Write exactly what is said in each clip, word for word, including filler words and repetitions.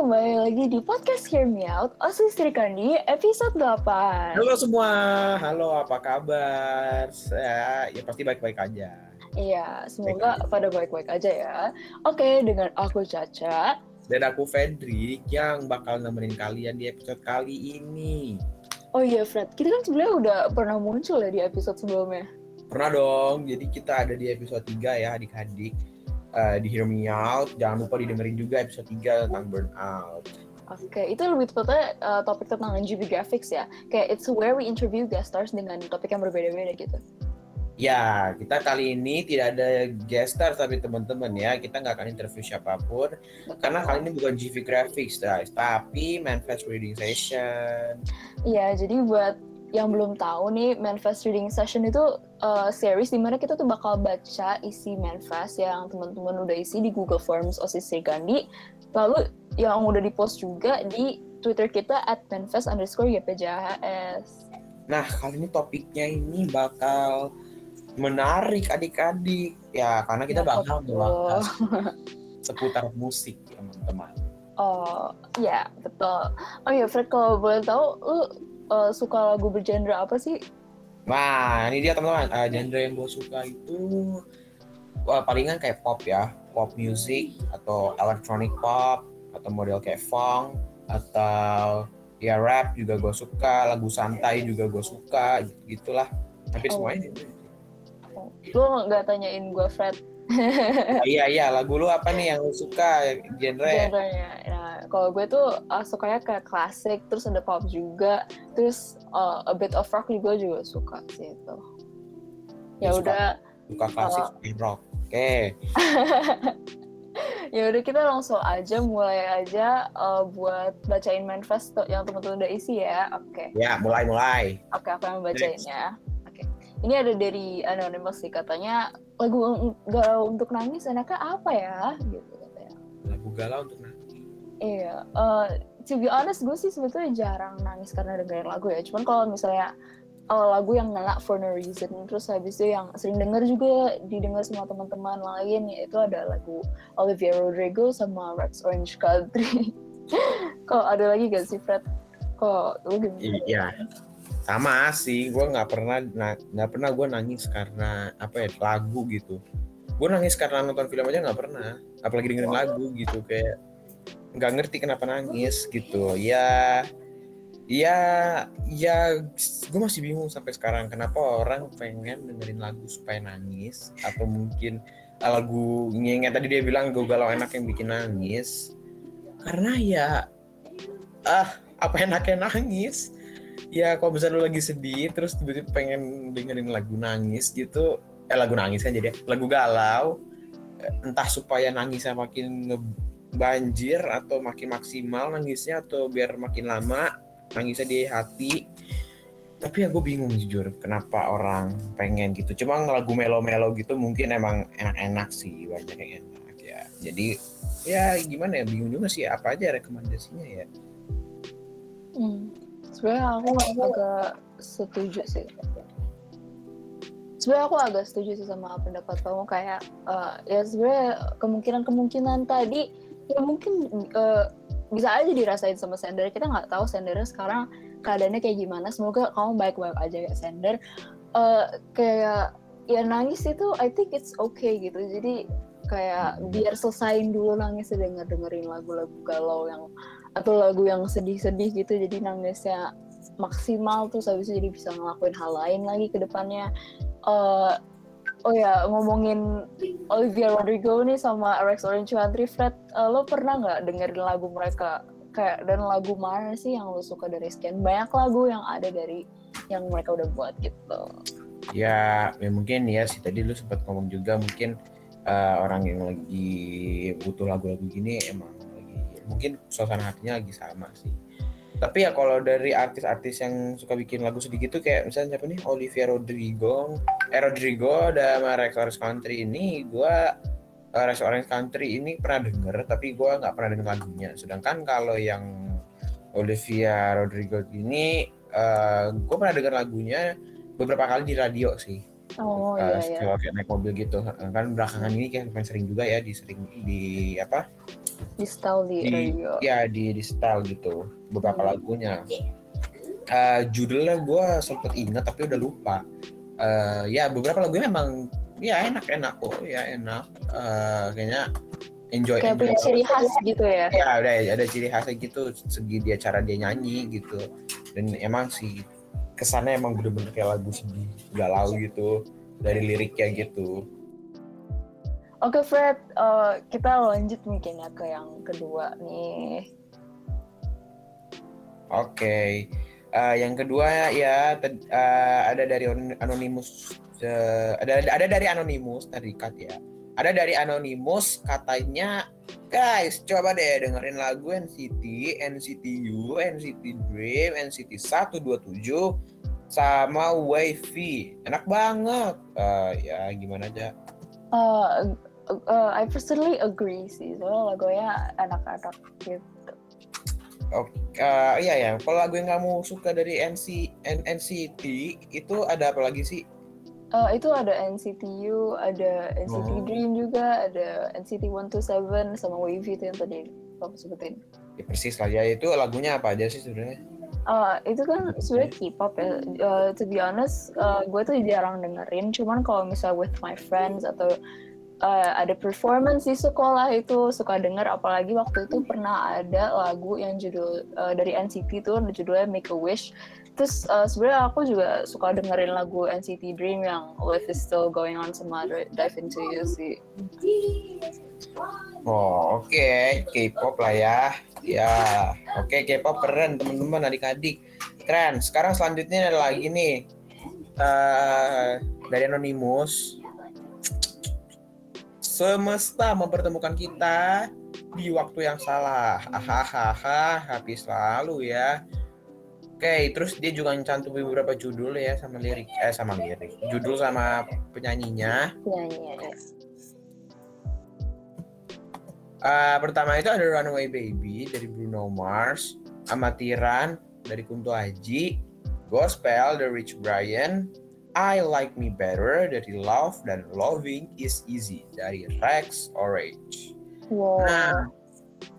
kembali lagi di podcast Hear Me Out Osis Rikandi episode delapan. Halo semua, halo apa kabar? Saya ya pasti baik-baik aja. Iya, semoga baik-baik pada baik-baik aja ya. Oke, dengan aku Caca dan aku Frederick yang bakal nemenin kalian di episode kali ini. Oh iya Fred, kita kan sebenarnya udah pernah muncul ya di episode sebelumnya. Pernah dong, jadi kita ada di episode tiga ya adik-adik. Uh, di Hear Me Out, jangan lupa didengerin juga episode tiga tentang burnout. Oke, okay, itu lebih tepatnya uh, topik tentang N G B graphics ya. Kayak it's where we interview guest stars dengan topik yang berbeda-beda gitu. Ya, kita kali ini tidak ada guest stars tapi teman-teman ya, kita nggak akan interview siapapun. Betul. Karena kali ini bukan G V graphics guys, tapi Menfess reading session. Iya, jadi buat yang belum tahu nih, Menfess Reading Session itu uh, series dimana kita tuh bakal baca isi Menfess yang teman-teman udah isi di Google Forms O C C Gandhi, lalu yang udah dipost juga di Twitter kita at menfess underscore ypjhs. Nah, kali ini topiknya ini bakal menarik adik-adik ya, karena kita ya, bakal membahas seputar musik teman-teman. Oh ya, betul. Oh ya Fred, kalau boleh tahu lu Uh, suka lagu bergenre apa sih? Nah, ini dia teman-teman. Uh, genre yang gue suka itu uh, palingan kayak pop ya, pop music atau electronic pop atau model kayak funk atau ya rap juga gue suka, lagu santai juga gue suka, gitulah. Hampir oh. semuanya. Oh. Lu nggak tanyain gue Fred? Nah, iya iya, lagu lu apa nih yang lu suka genre? Genrenya. Nah, kalau gue tuh uh, sukanya kayak klasik, terus ada pop juga, terus uh, a bit of rock juga juga suka sih itu. Ya udah. Suka klasik, uh, rock. Oke. Okay. Ya udah, kita langsung aja mulai aja uh, buat bacain Menfess yang teman-teman udah isi ya. Oke. Okay. Ya, mulai-mulai. Oke, okay, apa yang bacain ya? Oke. Okay. Ini ada dari anonymous sih, katanya lagu galau untuk nangis enaknya apa ya gitu katanya. Lagu galau untuk nangis. Iya, uh, to be honest gue sih sebetulnya jarang nangis karena dengerin lagu ya. Cuman kalau misalnya uh, lagu yang ngena for no reason, terus habis itu yang sering denger juga didengar sama teman-teman lain yaitu ada lagu Olivia Rodrigo sama Rex Orange County. Kok ada lagi gak sih Fred? Kok lu gimana? Iya. Sama sih, gue nggak pernah nggak na- pernah gue nangis karena apa ya lagu gitu. Gue nangis karena nonton film aja nggak pernah, apalagi dengerin lagu gitu, kayak nggak ngerti kenapa nangis gitu. Ya, ya, ya, gue masih bingung sampai sekarang kenapa orang pengen dengerin lagu supaya nangis, atau mungkin lagu yang tadi dia bilang gue galau enak yang bikin nangis. Karena ya, ah apa enaknya nangis? Ya kalau misalnya lu lagi sedih terus tiba-tiba pengen dengerin lagu nangis gitu, eh lagu nangis kan jadi ya, lagu galau, entah supaya nangisnya makin banjir atau makin maksimal nangisnya, atau biar makin lama nangisnya di hati. Tapi ya gue bingung jujur kenapa orang pengen gitu. Cuma lagu melo-melo gitu mungkin emang enak-enak sih, banyak yang enak ya. Jadi ya gimana ya, bingung juga sih apa aja rekomendasinya ya. Hmm. Sebenarnya aku agak setuju sih. Sebenarnya aku agak setuju sih sama pendapat kamu, kayak uh, ya sebenarnya kemungkinan-kemungkinan tadi ya mungkin uh, bisa aja dirasain sama sender. Kita nggak tahu sendernya sekarang keadaannya kayak gimana. Semoga kamu baik-baik aja ya sender. Uh, kayak ya nangis itu I think it's okay gitu. Jadi kayak biar selesain dulu nangis, denger dengerin lagu-lagu galau yang atau lagu yang sedih-sedih gitu, jadi nangisnya maksimal, terus habis itu jadi bisa ngelakuin hal lain lagi ke depannya. Uh, oh ya, ngomongin Olivia Rodrigo nih sama Rex Orange County, Fred, uh, lo pernah nggak dengerin lagu mereka? Kayak, dan lagu mana sih yang lo suka dari sekian banyak lagu yang ada dari yang mereka udah buat gitu? Ya, ya mungkin ya sih, tadi lo sempat ngomong juga mungkin uh, orang yang lagi butuh lagu-lagu gini emang mungkin suasana hatinya lagi sama sih. Tapi ya kalau dari artis-artis yang suka bikin lagu sedih gitu, kayak misalnya siapa nih, Olivia Rodrigo, eh Rodrigo dan Rex Orange County ini, gue Rex Orange County ini pernah denger, tapi gue nggak pernah denger lagunya. Sedangkan kalau yang Olivia Rodrigo ini, uh, gue pernah denger lagunya beberapa kali di radio sih. Oh uh, iya. Kayak naik mobil gitu. Kan belakangan ini kayak sering juga ya, di sering di apa? di style di, di radio. Ya di, di style gitu beberapa hmm. lagunya. Uh, judulnya gue sempet ingat tapi udah lupa. Uh, ya beberapa lagunya memang ya enak-enak kok, ya enak. Uh, kayaknya enjoy. Kayak punya ciri khas gitu ya. Ya ada, ada ciri khasnya gitu, segi dia cara dia nyanyi gitu. Dan emang sih kesannya emang bener-bener kayak lagu sedih galau gitu dari liriknya gitu. Oke Fred, uh, kita lanjut mungkin ya ke yang kedua nih. Oke, okay. uh, yang kedua ya te- uh, ada dari Anonymous, uh, ada ada dari Anonymous tadi cut ya. Ada dari Anonymous katanya, guys coba deh dengerin lagu N C T, N C T U, N C T Dream, N C T seratus dua puluh tujuh sama WayV, enak banget. Uh, ya gimana aja? Uh, uh, I personally agree sih, soalnya lagunya enak-enak gitu. Oke, okay, uh, iya ya. Kalau lagu yang kamu suka dari N C N C T itu ada apa lagi sih? Uh, itu ada N C T U, ada N C T oh. Dream juga, ada N C T seratus dua puluh tujuh sama WayV itu yang tadi kamu sebutin. Ya persis lah ya. Itu lagunya apa aja sih sebenarnya? Uh, itu kan sebenarnya K-pop ya. Uh, to be honest, uh, gue tuh jarang dengerin. Cuman kalau misalnya with my friends atau uh, ada performance di sekolah itu suka denger. Apalagi waktu itu pernah ada lagu yang judul uh, dari N C T tuh judulnya Make a Wish. Terus uh, sebenarnya aku juga suka dengerin lagu N C T Dream yang Life Is Still Going On sama Dive Into You sih. Oh oke, okay. K-pop lah ya, ya oke okay, K-pop keren teman-teman adik-adik, keren. Sekarang selanjutnya ada lagi nih uh, dari Anonymous. Semesta mempertemukan kita di waktu yang salah, hahaha, happy selalu ya. Oke, okay, terus dia juga mencantumin beberapa judul ya sama lirik, eh sama lirik, judul sama penyanyinya. Penyanyinya. Uh, pertama itu ada Runaway Baby dari Bruno Mars, Amatiran dari Kunto Aji, Gospel dari Rich Brian, I Like Me Better dari Love, dan Loving Is Easy dari Rex Orange. Wow. Nah,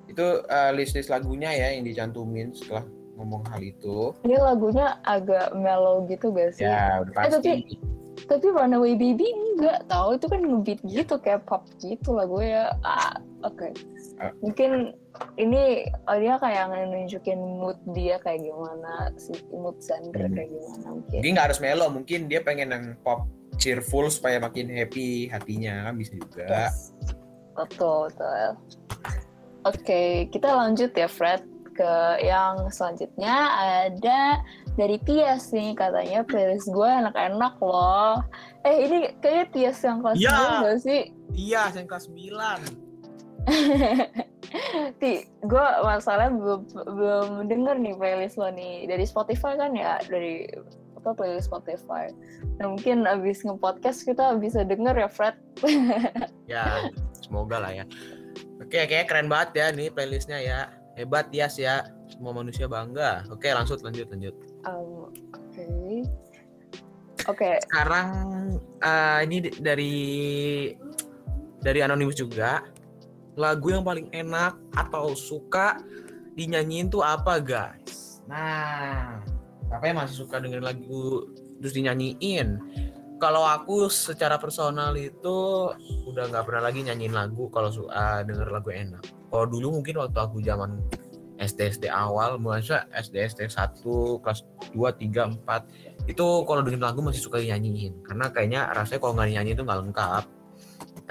itu uh, list-list lagunya ya yang dicantumin setelah ngomong hal itu. Ini lagunya agak mellow gitu gak sih? Ya, udah pasti. Eh, tapi, tapi Runaway Baby enggak tahu, itu kan ngebeat gitu kayak pop gitu lagunya. Ah. Oke, okay. uh, mungkin ini oh dia kayak nunjukin mood dia kayak gimana, si mood Sandra hmm. kayak gimana mungkin. Jadi nggak harus melo, mungkin dia pengen yang pop cheerful supaya makin happy hatinya kan bisa juga. Yes. Betul, betul. Oke, okay, kita lanjut ya Fred ke yang selanjutnya ada dari Tias nih katanya playlist gue enak-enak loh. Eh ini kayaknya Tias yang kelas ya. sembilan nggak sih? Tias yang kelas sembilan. Ti, gue masalahnya belum belum denger nih playlist lo nih dari Spotify kan ya, dari apa playlist Spotify. Nah mungkin abis nge-podcast kita bisa denger ya Fred. Ya semoga lah ya. Oke kayaknya keren banget ya nih playlistnya ya, hebat Tias ya, semua manusia bangga. Oke lanjut lanjut lanjut. Um, Oke. Okay. Oke. Okay. Sekarang uh, ini dari dari Anonymous juga. Lagu yang paling enak atau suka dinyanyiin tuh apa guys? Nah, apa yang masih suka dengerin lagu terus dinyanyiin? Kalau aku secara personal itu udah nggak pernah lagi nyanyiin lagu kalau suka denger lagu enak. Kalau dulu mungkin waktu aku zaman S D S D awal, masa S D S D satu kelas dua, tiga, empat itu kalau dengerin lagu masih suka dinyanyiin karena kayaknya rasanya kalau nggak dinyanyiin itu nggak lengkap.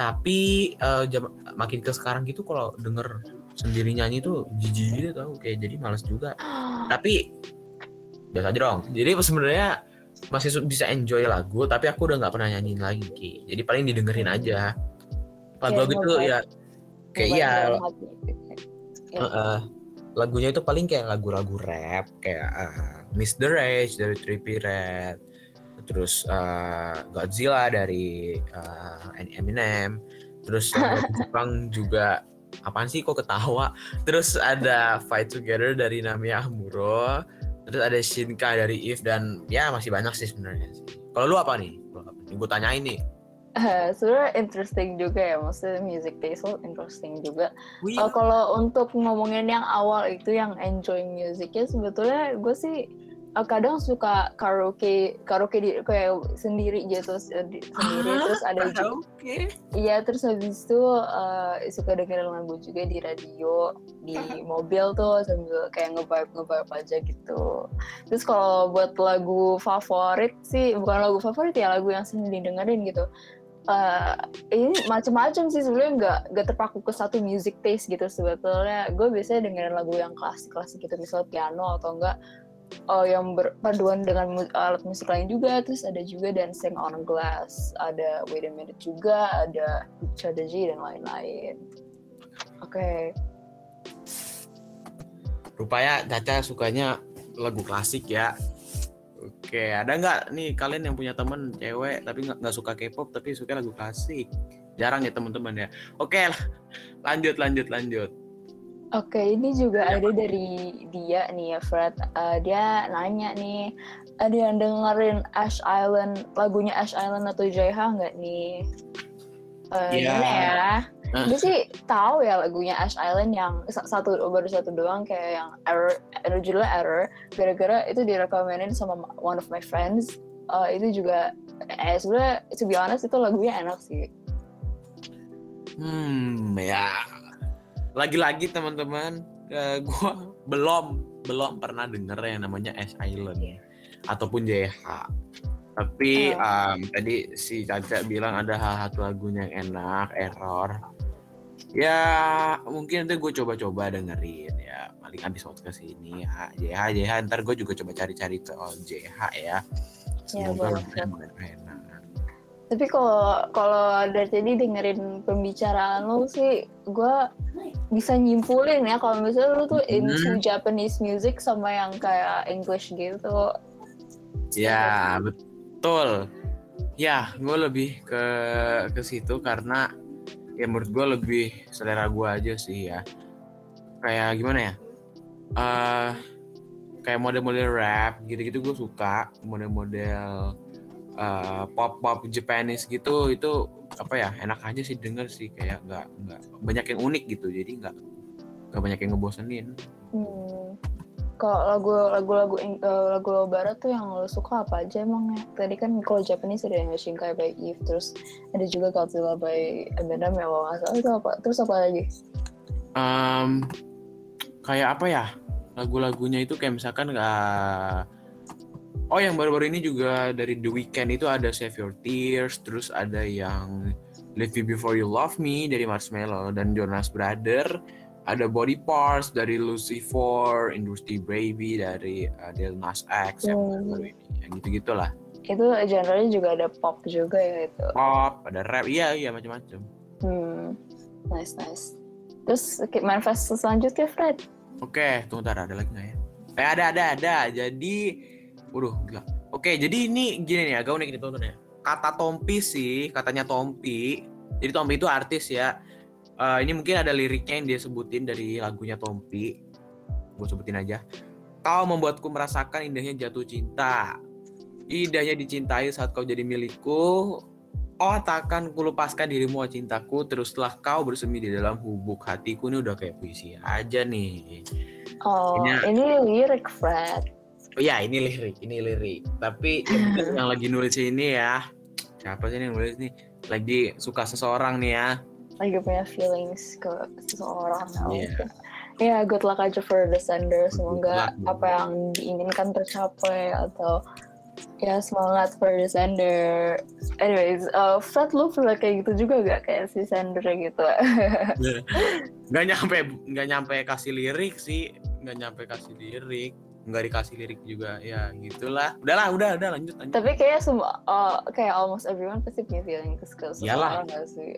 Tapi uh, jam, makin ke sekarang gitu kalau denger sendiri nyanyi tuh jijik gitu tau, kayak jadi malas juga. Tapi udah aja dong. Jadi sebenarnya masih bisa enjoy lagu, tapi aku udah nggak pernah nyanyiin lagi. Ki. Jadi paling didengerin aja. Lagu gitu ya, kayak ya. Uh, uh, lagunya itu paling kayak lagu-lagu rap, kayak uh, Miss The Rage dari Trippie Redd. Terus uh, Godzilla dari uh, Eminem, terus Jepang juga apaan sih kok ketawa. Terus ada Fight Together dari Namie Amuro, terus ada Shinka dari Eve, dan ya masih banyak sih sebenarnya. Kalau lu apa nih? Gue tanyain nih. Uh, sebenarnya interesting juga ya, maksudnya music taste lo interesting juga. Oh, iya. uh, kalau untuk ngomongin yang awal itu yang enjoying musicnya, sebetulnya gue sih uh, kadang suka karaoke karaoke di, kayak sendiri gitu di, sendiri ah, terus ada karaoke. Iya, terus habis itu uh, suka dengerin lagu juga di radio di mobil tuh sambil kayak nge-vibe nge-vibe aja gitu. Terus kalau buat lagu favorit sih bukan lagu favorit ya, lagu yang sering didengerin gitu. Uh, ini macam-macam sih sebenarnya, nggak nggak terpaku ke satu music taste gitu sebetulnya. Gue biasanya dengerin lagu yang klasik-klasik gitu, misalnya piano atau enggak uh, yang berpaduan dengan mu- alat musik lain juga. Terus ada juga Dancing on Glass, ada Wait a Minute juga, ada Strategy dan lain-lain. Oke. Okay. Rupanya Caca sukanya lagu klasik ya. Oke, ada nggak nih kalian yang punya temen cewek tapi nggak suka K-pop tapi suka lagu klasik? Jarang ya teman-teman ya. Oke, lanjut lanjut lanjut. Oke, ini juga ya, ada apa? Dari dia nih ya, Fred. Uh, dia nanya nih, ada yang dengerin Ash Island, lagunya Ash Island atau J H nggak nih? Uh, yeah. Gimana ya? Dia sih tahu ya lagunya Ash Island yang satu baru satu doang kayak yang Error, judulnya Error, gara-gara itu direkomenin sama one of my friends. Uh, itu juga eh sebenarnya to be honest itu lagunya enak sih. Hmm ya. Lagi-lagi teman-teman, uh, gue belum belum pernah denger yang namanya Ash Island yeah. ataupun J H. Tapi oh. um, tadi si Caca bilang ada satu lagunya yang enak, Error. Ya mungkin nanti gue coba-coba dengerin ya. Paling abis waktu kesini ya. J H, J H ntar gue juga coba cari-cari ke J H ya. Semoga ya, lagunya enak. Tapi kalau kalau dari tadi dengerin pembicaraan lo sih, gue bisa nyimpulin ya kalau misalnya lo tuh into hmm. Japanese music sama yang kayak English gitu. Ya betul. Betul, ya gue lebih ke ke situ karena ya menurut gue lebih selera gue aja sih ya. Kayak gimana ya, uh, kayak model-model rap gitu-gitu gue suka, model-model uh, pop-pop Japanese gitu itu apa ya enak aja sih denger sih, kayak nggak nggak banyak yang unik gitu, jadi nggak nggak banyak yang ngebosenin. Hmm. Kalau lagu-lagu lagu barat tuh yang lo suka apa aja emangnya? Tadi kan kalau Japanese ada yang Shinkai by Eve, terus ada juga Godzilla by Eminem ya kalau nggak salah, itu apa? Terus apa lagi? Um, kayak apa ya? Lagu-lagunya itu kayak misalkan uh, oh yang baru-baru ini juga dari The Weeknd itu ada Save Your Tears, terus ada yang Leave You Before You Love Me dari Marshmello dan Jonas Brother. Ada Body Parts dari Lucifer, Industry Baby dari uh, Lil Nas X, hmm. yang baru ini, yang gitu-gitu lah. Itu genre-nya juga ada pop juga ya itu. Pop, ada rap, iya iya macam-macam. Hmm, nice nice. Terus Menfess selanjutnya Fred. Oke, tunggu ntar ada lagi nggak ya? Eh ada ada ada. Jadi, waduh gila. Oke, jadi ini gini nih, agak unik ini tontonnya. Kata Tompi sih, katanya Tompi. Jadi Tompi itu artis ya. Uh, ini mungkin ada liriknya yang dia sebutin dari lagunya Tompi. Gue sebutin aja. Kau membuatku merasakan indahnya jatuh cinta. Indahnya dicintai saat kau jadi milikku. Oh takkan ku lepaskan dirimu cintaku. Teruslah kau bersemi di dalam hubuk hatiku. Ini udah kayak puisi aja nih. Oh ini, ini lirik Fred. Oh ya ini lirik, ini lirik. Tapi yang lagi nulis ini ya. Siapa sih yang nulis nih? Lagi suka seseorang nih ya. Lagi punya feelings ke seseorang. Yeah. Ya yeah, good luck aja for the sender. Semoga luck, apa yang diinginkan tercapai atau ya yeah, semangat for the sender. Anyways, uh, Fred lu pernah kayak gitu juga gak kayak si sender gitu? Gak nyampe, gak nyampe kasih lirik sih, gak nyampe kasih lirik. Nggak dikasih lirik juga ya gitulah, udahlah udah udah lanjut, lanjut. Tapi kayak semua uh, kayak almost everyone pasti punya feeling kesel sama orang nggak sih?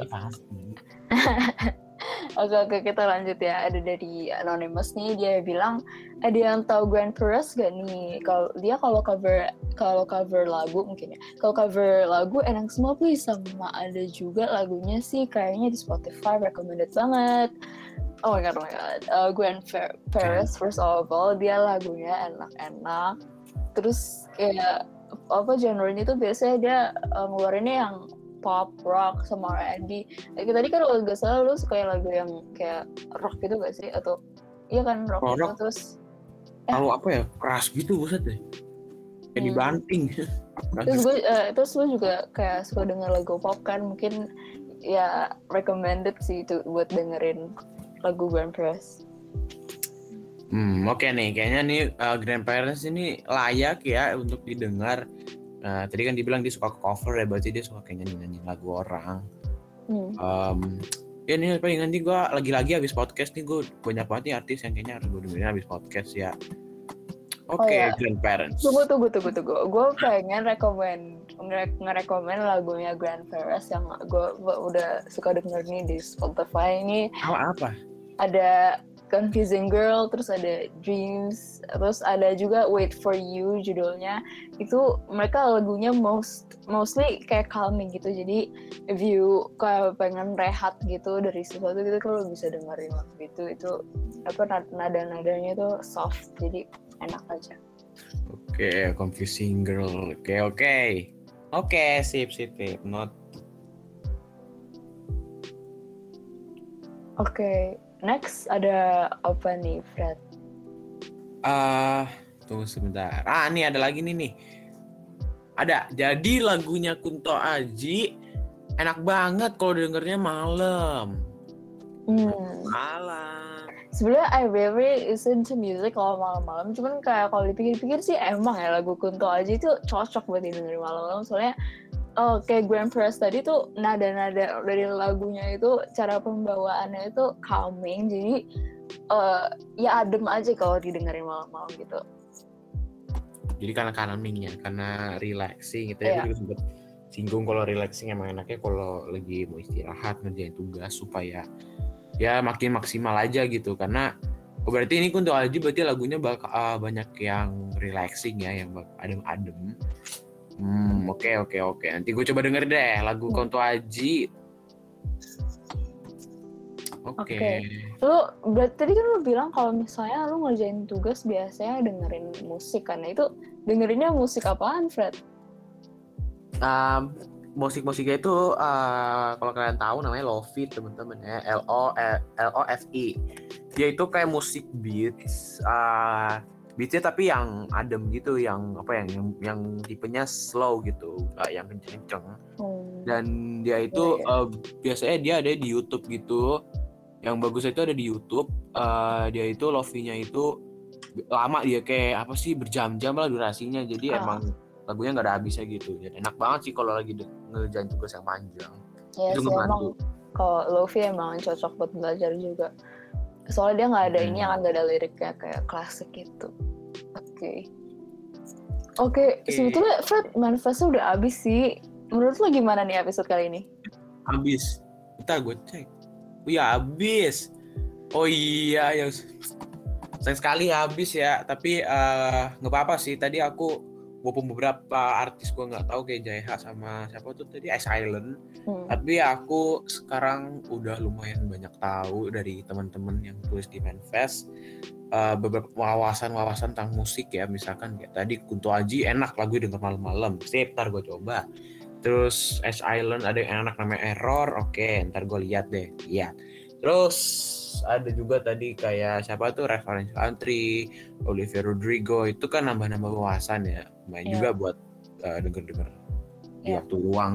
Oke oke kita lanjut ya, ada dari anonymous nih, dia bilang ada yang tahu Gwen Ferris gak nih? Kalau dia kalau cover kalau cover lagu mungkin ya, kalau cover lagu Enang Semua Please sama ada juga lagunya sih kayaknya di Spotify recommended banget. Oh my god, oh my god. Uh, Gwen Fer- Ferris, first of all, dia lagunya enak-enak. Terus kayak apa genre-nya itu biasanya dia uh, ngeluarinnya yang pop, rock, sama R and B. Tadi kan kalau gak salah lu suka lagu yang kayak rock gitu gak sih? Atau iya kan rock, oh, rock. Terus eh. kalau apa ya, keras gitu buset deh. Kayak hmm. dibanting. Terus gue, uh, terus lu juga kayak suka denger lagu pop kan, mungkin ya recommended sih itu buat dengerin lagu Gwen Ferris. Hmm, oke okay nih, kayaknya nih uh, grandparents ini layak ya untuk didengar. Uh, tadi kan dibilang dia suka cover ya, berarti dia suka kayaknya nyanyi lagu orang. Hmm. Um, ya nih paling nanti gue lagi-lagi habis podcast nih gue banyak banget nih artis yang kayaknya harus gue dengerin habis podcast ya. Oke, okay, oh, ya. Grandparents. Tunggu, tunggu, tunggu, tunggu. Gue pengen rekomend, ngerekomend lagunya Gwen Ferris yang gue udah suka denger nih di Spotify ini. Apa? apa? Ada Confusing Girl, terus ada Dreams, terus ada juga Wait For You judulnya. Itu mereka lagunya most mostly kayak calming gitu. Jadi if you kayak pengen rehat gitu dari sesuatu gitu, kalau bisa dengerin lagu itu. Itu apa nada-nadanya itu soft, jadi enak aja. Oke, okay, Confusing Girl. Oke, okay, oke. Okay. Oke, okay, sip, sip, sip. Not. Oke. Okay. Next ada apa nih, Fred? Ah, uh, tunggu sebentar. Ah, ini ada lagi nih nih. Ada. Jadi lagunya Kunto Aji enak banget kalau dengernya malam. Hmm. Malam. Sebenarnya I really listen to music kalau malam-malam. Cuman kayak kalau dipikir-pikir sih emang ya lagu Kunto Aji itu cocok buat dengerin malam-malam. Soalnya oh, kayak Gwen Ferris tadi tuh nada-nada dari lagunya itu, cara pembawaannya itu calming, jadi uh, ya adem aja kalau didengerin malam-malam gitu. Jadi karena calming ya, karena relaxing gitu ya. Gue juga sempet singgung kalau relaxing emang enaknya kalau lagi mau istirahat, ngerjain tugas supaya ya makin maksimal aja gitu. Karena oh, berarti ini Kunto Aji berarti lagunya bakal uh, banyak yang relaxing ya, yang adem-adem. Hmm, oke okay, oke okay, oke. Okay. Nanti gue coba denger deh lagu hmm. Kunto Aji. Oke. Okay. Okay. Lu berarti tadi kan lu bilang kalau misalnya lu ngerjain tugas biasanya dengerin musik kan? Itu dengerinnya musik apaan, Fred? Um, musik-musiknya itu uh, kalau kalian tahu namanya lofi, teman-teman ya. L O L O F I. Dia itu kayak musik beats uh, beatnya tapi yang adem gitu, yang apa yang yang, yang tipenya slow gitu, nggak yang kenceng-kenceng. Hmm. Dan dia itu yeah, yeah. Uh, biasanya dia ada di YouTube gitu. Yang bagus itu ada di YouTube. Uh, dia itu lofi-nya itu lama, dia kayak apa sih berjam-jam lah durasinya. Jadi ah. emang lagunya nggak ada habisnya gitu. Jadi enak banget sih kalau lagi de- ngerjain tugas yang panjang. Iya yes, sih emang kalau lofi emang cocok buat belajar juga. Soalnya dia nggak ada ini, hmm. akan nggak ada liriknya kayak klasik gitu. Oke, okay. oke. Okay. Okay. Sebetulnya Fred, Menfessnya udah abis sih. Menurut lo gimana nih episode kali ini? Abis. Kita gue cek. Iya abis. Oh iya, yang sayang sekali abis ya. Tapi nggak uh, apa-apa sih. Tadi aku walaupun beberapa artis gue nggak tahu kayak J H sama siapa tuh tadi Ash Island, hmm. tapi aku sekarang udah lumayan banyak tahu dari teman-teman yang tulis di Menfess uh, beberapa wawasan-wawasan tentang musik ya, misalkan kayak tadi Kunto Aji enak lagu denger malam-malam, sip, ntar gue coba. Terus Ash Island ada yang enak namanya Error, oke, okay, ntar gue lihat deh, iya. Terus ada juga tadi kayak siapa tuh Rex Orange County, Olivia Rodrigo, itu kan nambah-nambah wawasan ya, main yeah. juga buat uh, denger-denger yeah. di waktu luang.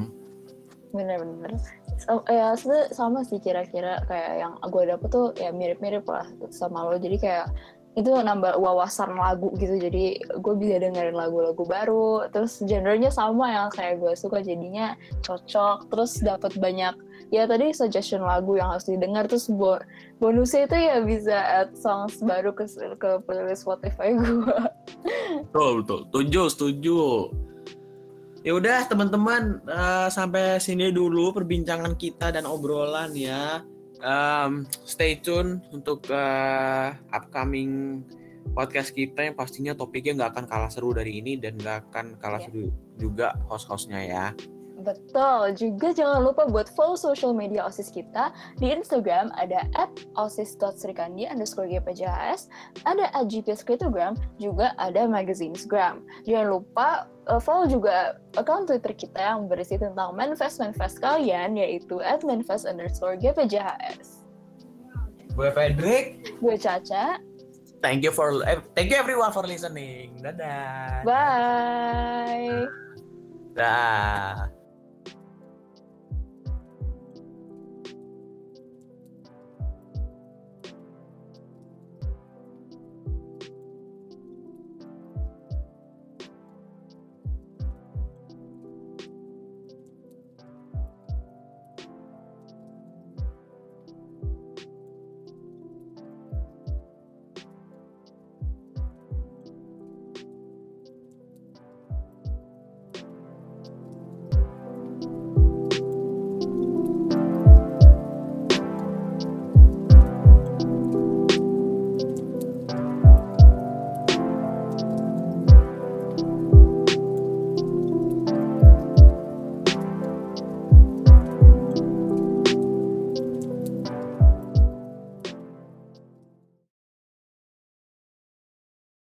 Bener-bener. So, ya sama sih kira-kira kayak yang gue dapet tuh ya mirip-mirip lah sama lo. Jadi kayak itu nambah wawasan lagu gitu, jadi gue bisa dengerin lagu-lagu baru, terus genrenya sama yang kayak gue suka, jadinya cocok, terus dapat banyak ya tadi suggestion lagu yang harus didengar, terus bo- bonusnya itu ya bisa add songs baru ke ke playlist Spotify gue. Betul, betul, setuju, setuju. Ya udah teman-teman, uh, sampai sini dulu perbincangan kita dan obrolan ya. Um, stay tune untuk uh, upcoming podcast kita yang pastinya topiknya nggak akan kalah seru dari ini dan nggak akan kalah yeah. seru juga host-hostnya ya. Betul, juga jangan lupa buat follow social media OSIS kita. Di Instagram ada at osis dot srikandi underscore g p j h s, ada at g p s kritogram, juga ada magazinesgram. Jangan lupa uh, follow juga account Twitter kita yang berisi tentang Menfess-Menfess kalian, yaitu at menfess underscore g p j h s. Gue Frederick, gue Caca. Thank you for thank you everyone for listening. Dadah. Bye. Dah.